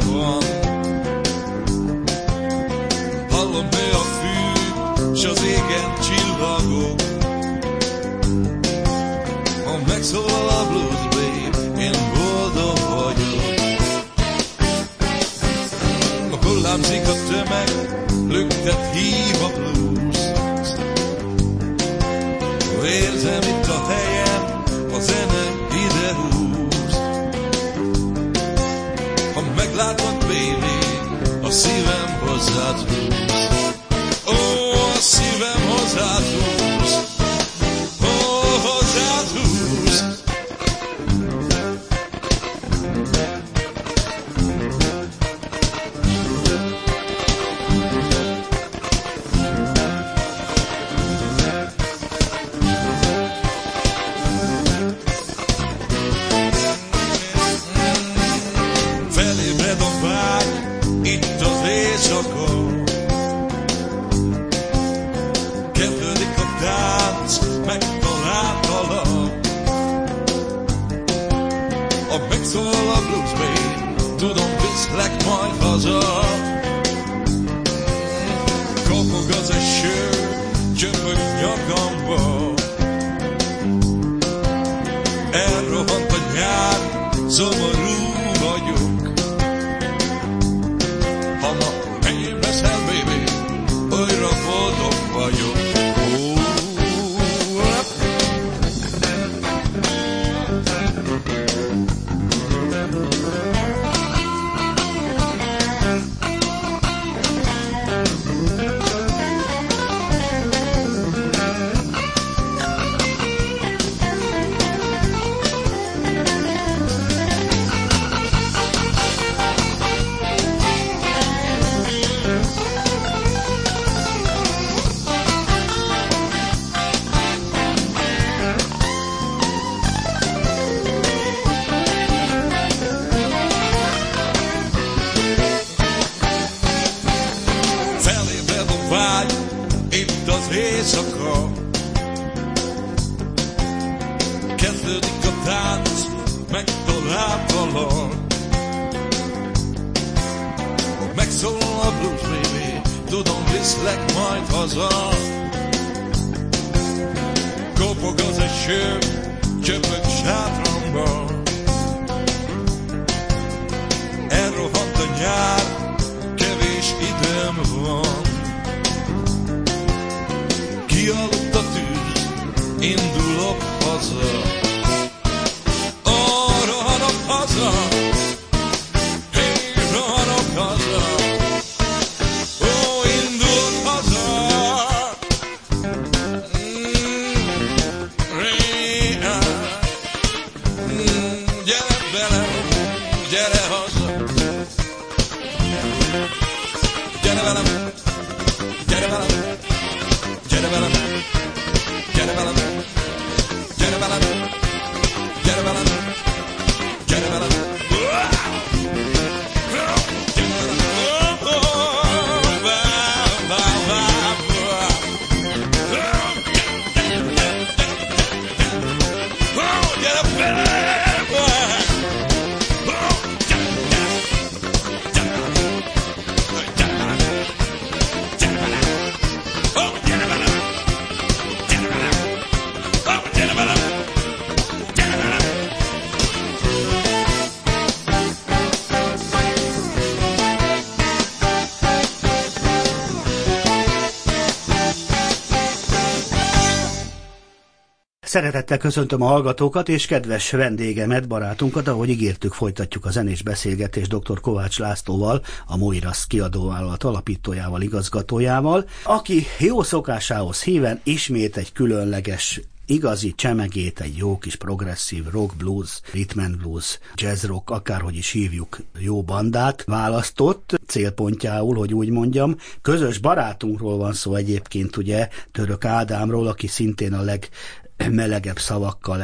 van. Hallom be a fűt, s az égen csillagok. Ha megszólal a blues, babe, én boldog vagyok. A hullámzik a tömeg, lüktet hív a blues. Érzem itt a helyem, a zene ide húz. Ha meglátlak, baby, a szívem hozzád húz. Ó, a szívem hozzád húz. Ó, hozzád húz. Szeretettel köszöntöm a hallgatókat és kedves vendégemet, barátunkat, ahogy ígértük, folytatjuk a zenés beszélgetést dr. Kovács Lászlóval, a Moiras kiadóvállalat alapítójával, igazgatójával, aki jó szokásához híven ismét egy különleges, igazi csemegét, egy jó kis progresszív rock, blues, rhythm and blues, jazz rock, akárhogy is hívjuk, jó bandát választott célpontjául, hogy úgy mondjam. Közös barátunkról van szó egyébként, ugye, Török Ádámról, aki szintén a legmelegebb szavakkal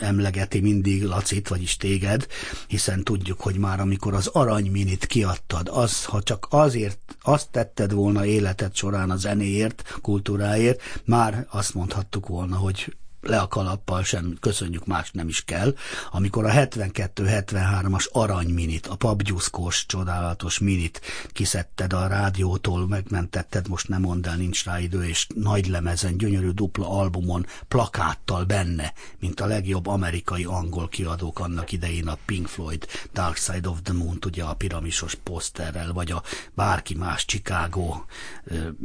emlegeti mindig Lacit, vagyis téged, hiszen tudjuk, hogy már amikor az Aranyminit kiadtad, az, ha csak azért azt tetted volna életed során a zenéért, kultúráért, már azt mondhattuk volna, hogy le a kalappal sem, köszönjük, más nem is kell, amikor a 72-73-as Aranyminit, a papgyuszkós csodálatos minit kiszedted a rádiótól, megmentetted, most nem mondd el, nincs rá idő, és nagy lemezen, gyönyörű dupla albumon, plakáttal benne, mint a legjobb amerikai angol kiadók annak idején, a Pink Floyd Dark Side of the Moon, ugye a piramisos poszterrel, vagy a bárki más Chicago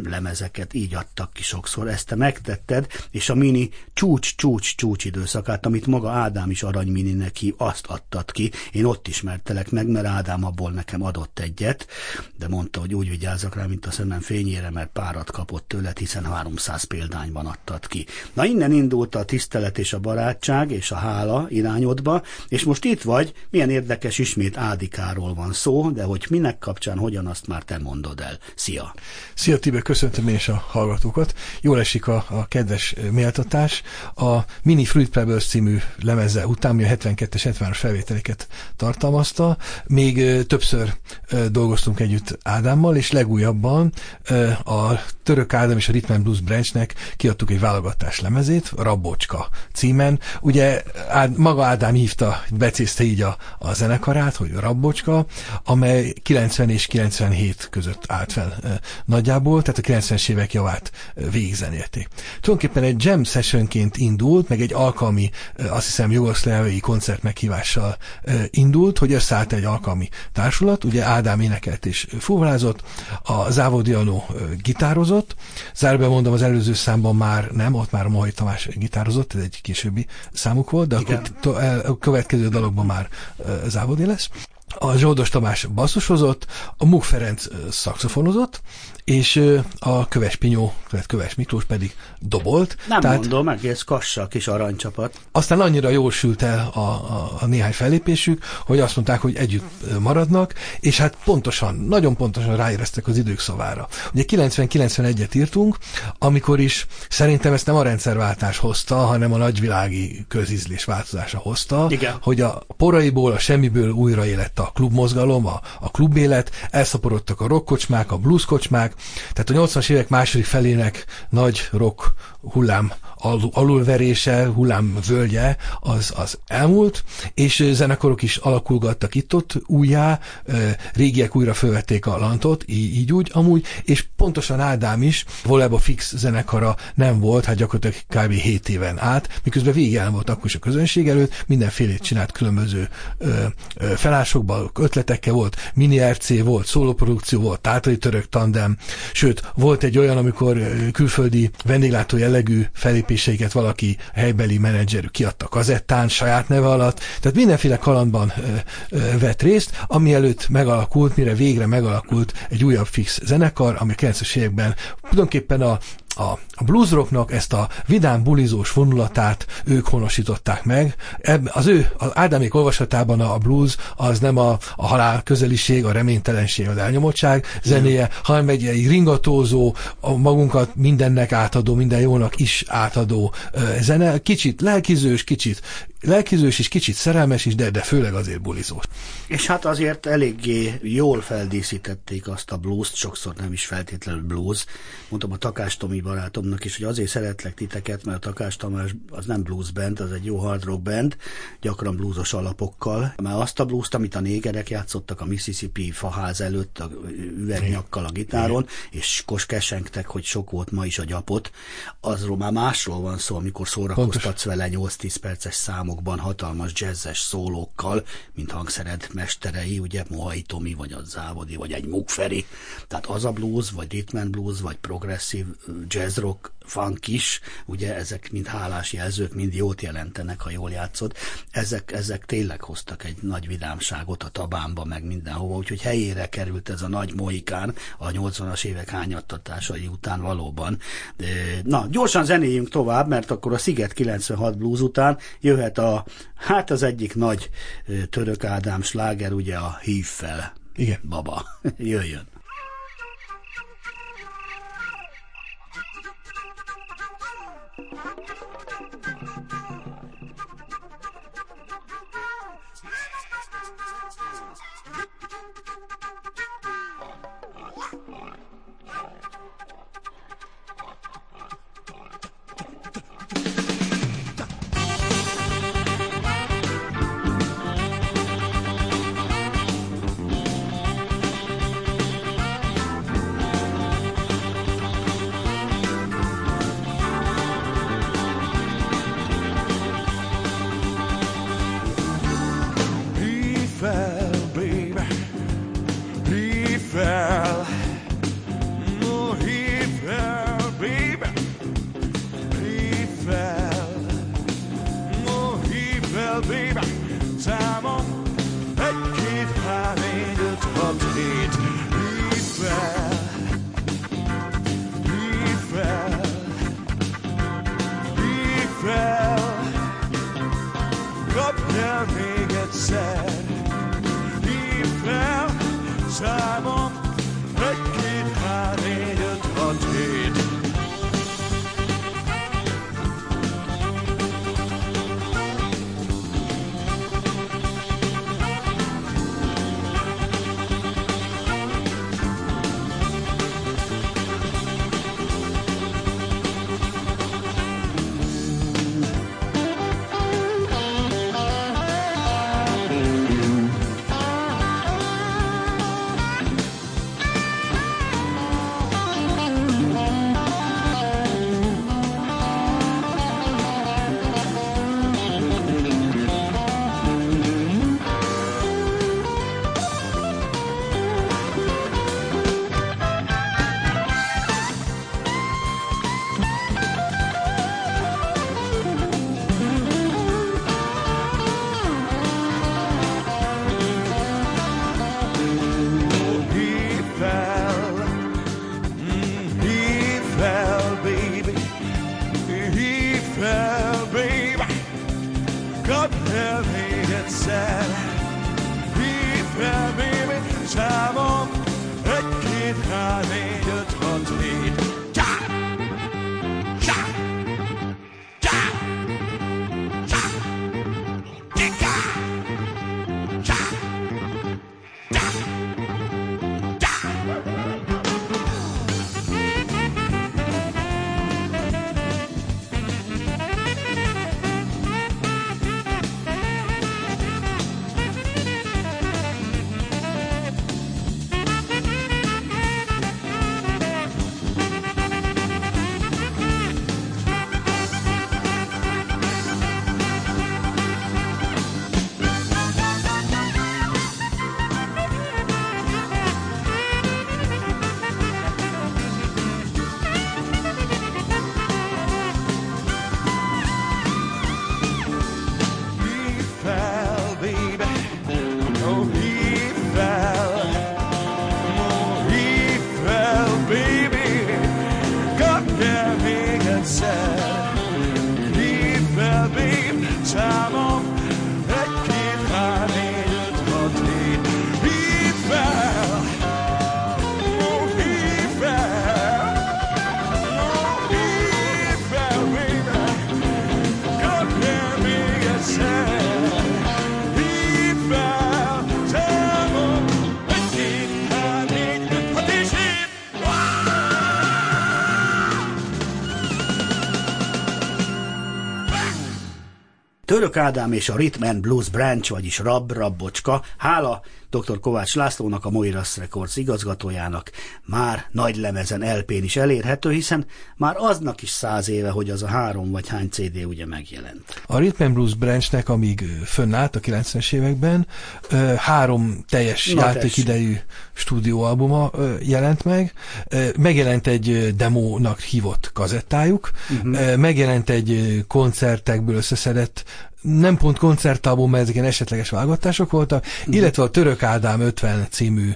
lemezeket így adtak ki sokszor, ezt te megtetted, és a mini csúcs időszakát, amit maga Ádám is Aranymininek hív, azt adtad ki. Én ott ismertelek meg, mert Ádám abból nekem adott egyet, de mondta, hogy úgy vigyázzak rá, mint a szemem fényére, mert párat kapott tőled, hiszen 300 példányban adtad ki. Na, innen indult a tisztelet és a barátság és a hála irányodba, és most itt vagy, milyen érdekes, ismét Ádikáról van szó, de hogy minek kapcsán, hogyan, azt már te mondod el. Szia! Szia Tibe, köszöntöm én is a hallgatókat. Jól esik a kedves méltatás. A Mini Fruit Pebbles című lemeze után, mi a 72-es, 73-as felvételeket tartalmazta, még többször dolgoztunk együtt Ádámmal, és legújabban a Török Ádám és a Rhythm and Blues Branchnek kiadtuk egy válogatás lemezét, Rabocska címen. Ugye maga Ádám hívta, becézte így a zenekarát, hogy Rabocska, amely 90 és 97 között állt fel nagyjából, tehát a 90-es évek javát végigzenélték. Tulajdonképpen egy jam sessionként indult, meg egy alkalmi, azt hiszem, jugoszláviai koncert meghívással indult, hogy összeállt egy alkalmi társulat, ugye Ádám énekelt és fuvalázott, a Závod Janó gitározott, zárban mondom, az előző számban már nem, ott már Mohai Tamás gitározott, ez egy későbbi számuk volt, de igen, akkor a következő dalokban már Závodi lesz. A Zsóldos Tamás basszusozott, a Mug Ferenc szaxofonozott, és a Köves Pinyó, tehát Köves Miklós pedig dobolt. Nem, tehát mondom, egész kassa kis aranycsapat. Aztán annyira jól sült el a néhány fellépésük, hogy azt mondták, hogy együtt maradnak, és hát pontosan, nagyon pontosan ráéreztek az idők szavára. Ugye 90-91-et írtunk, amikor is szerintem ezt nem a rendszerváltás hozta, hanem a nagyvilági közízlés változása hozta, igen, hogy a poraiból, a semmiből újraélett a klubmozgalom, a klubélet, elszaporodtak a rockkocsmák, a blueskocsmák. Tehát a 80-as évek második felének nagy rock hullám alulverése, hullám völgye az elmúlt, és zenekarok is alakulgattak itt-ott újjá, régiek újra fölvették a lantot, így úgy amúgy, és pontosan Ádám is, valójában fix zenekara nem volt, hát gyakorlatilag kb. 7 éven át, miközben végig el volt akkor is a közönség előtt, mindenfélét csinált különböző felásokban, ötletekkel, volt mini RC, volt szólóprodukció, volt Tátai Török tandem, sőt, volt egy olyan, amikor külföldi vendéglátó jellegű felépéseiket valaki helybeli menedzserű kiadta kazettán, saját neve alatt, tehát mindenféle kalandban vett részt, ami előtt megalakult, mire végre megalakult egy újabb fix zenekar, ami a 90-es években tulajdonképpen a bluesrocknak ezt a vidám bulizós vonulatát ők honosították meg. Az Ádámék olvasatában a blues az nem a halál közeliség, a reménytelenség, az elnyomottság zenéje, hanem egy ringatózó, magunkat mindennek átadó, minden jónak is átadó zene, kicsit lelkizős is, kicsit szerelmes is, de főleg azért bulizós. És hát azért eléggé jól feldíszítették azt a blues-t, sokszor nem is feltétlenül blues. Mondtam a Takács Tomi barátomnak is, hogy azért szeretlek titeket, mert a Takács Tamás az nem blues band, az egy jó hard rock band, gyakran bluesos alapokkal. Mert azt a blues-t, amit a négerek játszottak a Mississippi faház előtt, a üvegnyakkal a gitáron, és koskesengtek, hogy sok volt ma is a gyapot, azról már másról van szó, amikor szórakoztatsz vele 8-10 perces számokban hatalmas jazzes szólókkal, mint hangszered mesterei, ugye Mohai Tomi, vagy a Závodi, vagy egy Mukferi. Tehát az a blues, vagy rhythm and blues, vagy progresszív jazz rock, funk is, ugye ezek mind hálás jelzők, mind jót jelentenek, ha jól játszod. Ezek tényleg hoztak egy nagy vidámságot a tabánba, meg mindenhova, úgyhogy helyére került ez a nagy mohikán a 80-as évek hányattatásai után valóban. Na, gyorsan zenéljünk tovább, mert akkor a Sziget 96 blues után jöhet az egyik nagy Török Ádám sláger, ugye a Hív fel, igen, baba. Jöjjön! Török Ádám és a Rhythm and Blues Branch, vagyis Rabocska, hála Dr. Kovács Lászlónak, a Moiras Records igazgatójának, már nagy lemezen LP-n is elérhető, hiszen már aznak is 100 éve, hogy az a 3 vagy hány CD ugye megjelent. A Rhythm and Blues Branchnek, amíg fönnállt a 90-es években, 3 teljes játékidejű stúdióalbuma jelent meg, megjelent egy demónak hívott kazettájuk, megjelent egy koncertekből összeszedett, nem pont koncertalbum, mert ezek ilyen esetleges válogatások voltak, illetve a Török Ádám 50 című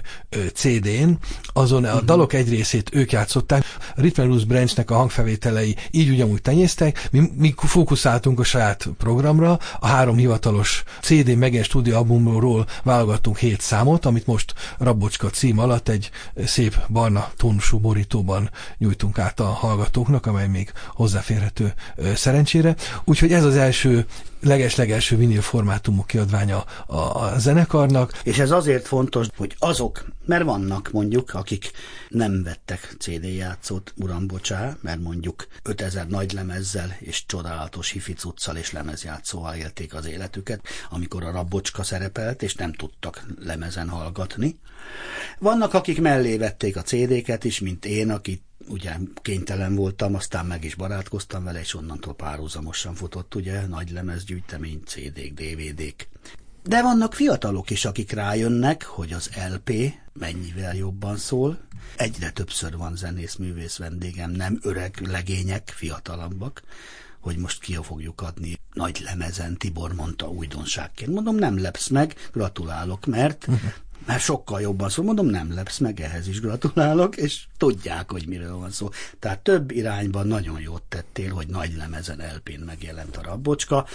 CD-n, azon a dalok egy részét ők játszották. A Rhythm and Blues Branchnek a hangfelvételei így ugyanúgy tenyésztek, mi fókuszáltunk a saját programra, a 3 hivatalos CD megjelenő stúdióalbumról válogattunk 7 számot, amit most Rabocska cím alatt egy szép barna tónusú borítóban nyújtunk át a hallgatóknak, amely még hozzáférhető szerencsére. Úgyhogy ez az első leges-legelső vinil formátumú kiadványa a zenekarnak. És ez azért fontos, hogy azok, mert vannak mondjuk, akik nem vettek CD-játszót, uram bocsá, mert mondjuk 5000 nagy lemezzel és csodálatos hifi cuccal és lemezjátszóval élték az életüket, amikor a Rabocska szerepelt, és nem tudtak lemezen hallgatni. Vannak, akik mellé vették a CD-ket is, mint én, aki ugye kénytelen voltam, aztán meg is barátkoztam vele, és onnantól párhuzamosan futott, ugye, nagy lemezgyűjtemény, CD-k, DVD-k. De vannak fiatalok is, akik rájönnek, hogy az LP mennyivel jobban szól. Egyre többször van zenész, művész vendégem, nem öreg legények, fiatalabbak, hogy most ki fogjuk adni nagy lemezen, Tibor mondta újdonságként. Mondom, nem lepsz meg, gratulálok, mert már sokkal jobban szól. Mondom, nem lepsz meg, ehhez is gratulálok, és tudják, hogy miről van szó. Tehát több irányban nagyon jót tettél, hogy nagy lemezen LP-n megjelent a Rabocska.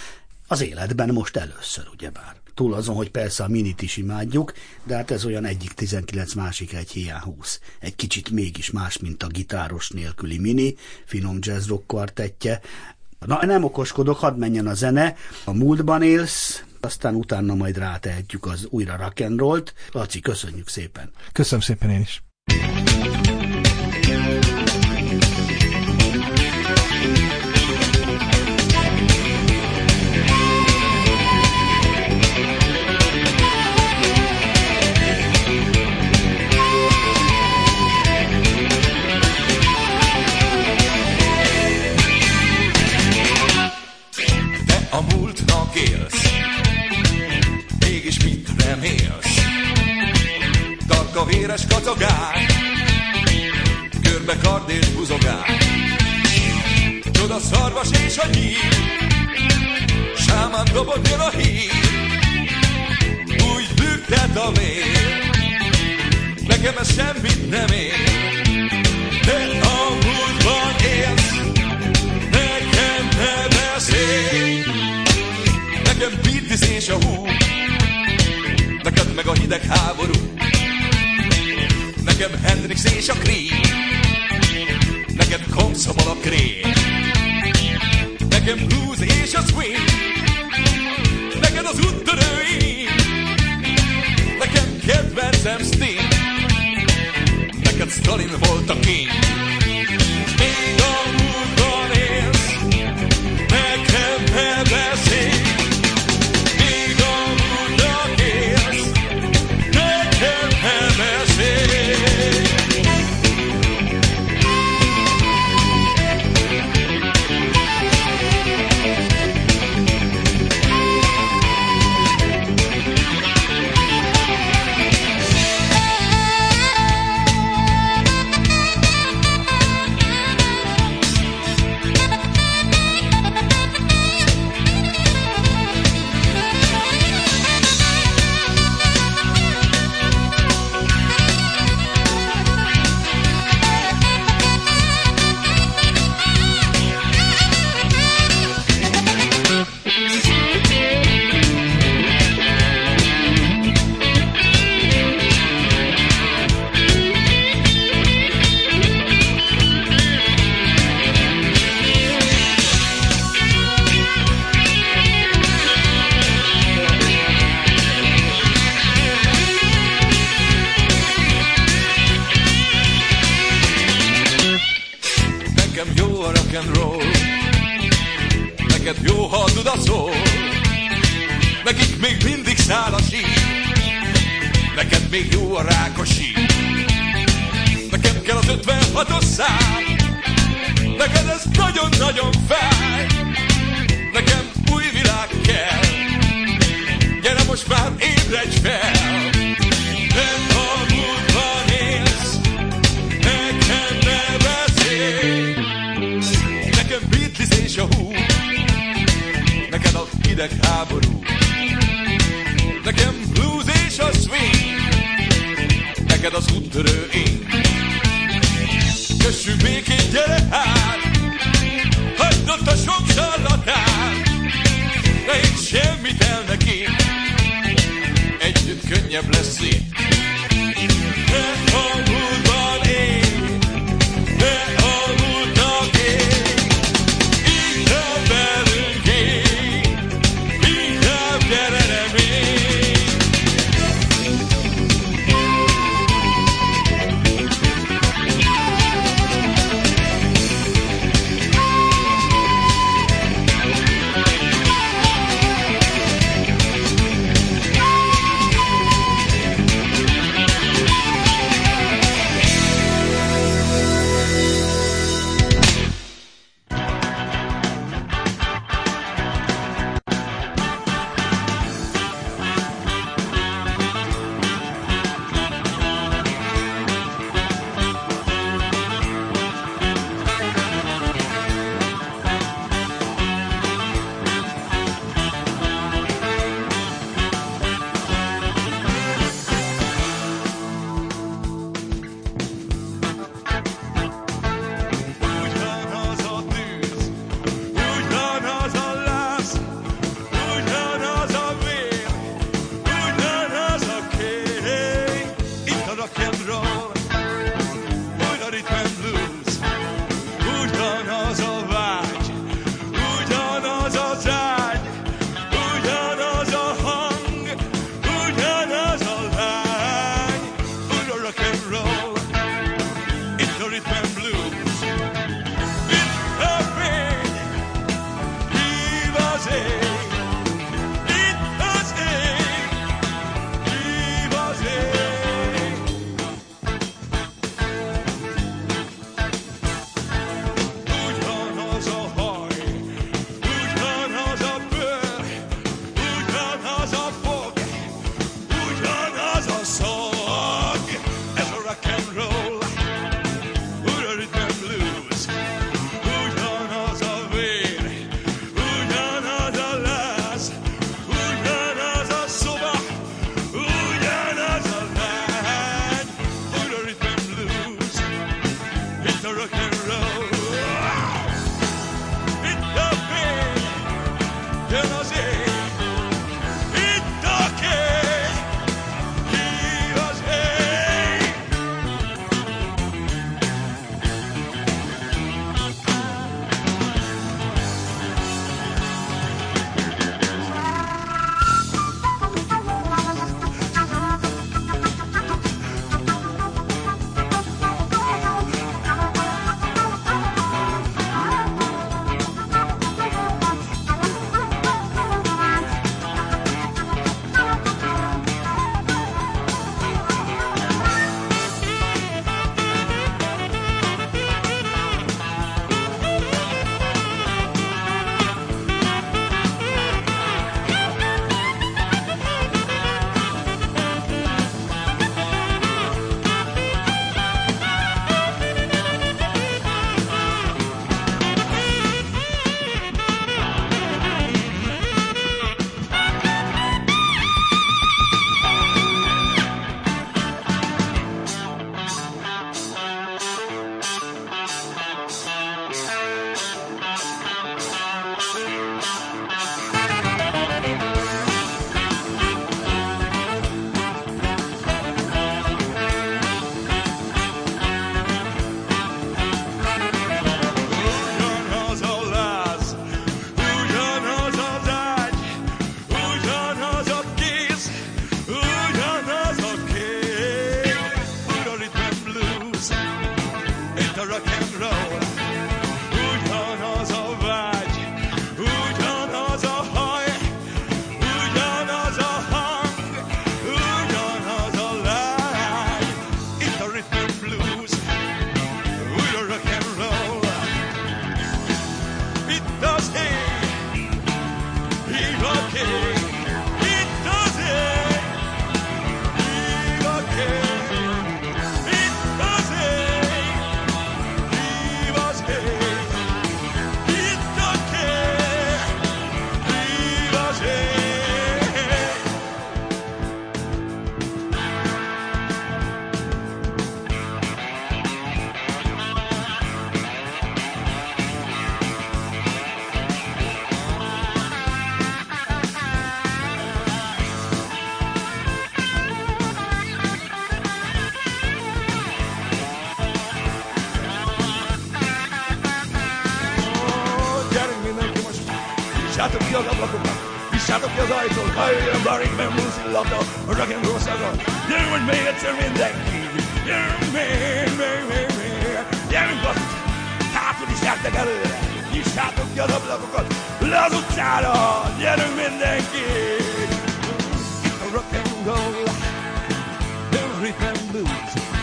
Az életben most először, ugyebár. Túl azon, hogy persze a minit is imádjuk, de hát ez olyan egyik 19, másik egy hiány 20. Egy kicsit mégis más, mint a gitáros nélküli mini, finom jazz rock kvartettje. Na, nem okoskodok, hadd menjen a zene. A múltban élsz, aztán utána majd rátehetjük az újra rock and rollt. Laci, köszönjük szépen. Köszönöm szépen én is. A múltnak élsz, mégis mit remélsz? Tarka véres kacagár, körbe kard és buzogár. Csoda szarvas és a nyíl, sámán dobott jön a hír. Úgy büktet a mér, nekem ez semmit nem ér. De a múltban élsz, nekem ne beszélj. Nekem bírtizés a hú, neked meg a hidegháború. Nekem Hendrix és a Cream, neked Komszabal a Krém. Nekem blues és a swing, neked az úttörőim. Nekem kedvencem Sting, neked Stalin volt a king. Még a múltban élsz, nekem ne beszélj. rock and roll, újra rhythm and blues, ugyanaz a vágy, ugyanaz az ágy, ugyanaz a hang, ugyanaz a lány, újra rock and roll, itt a rhythm and blues, itt a fény, hív az ég. Rock and roll, rhythm and blues.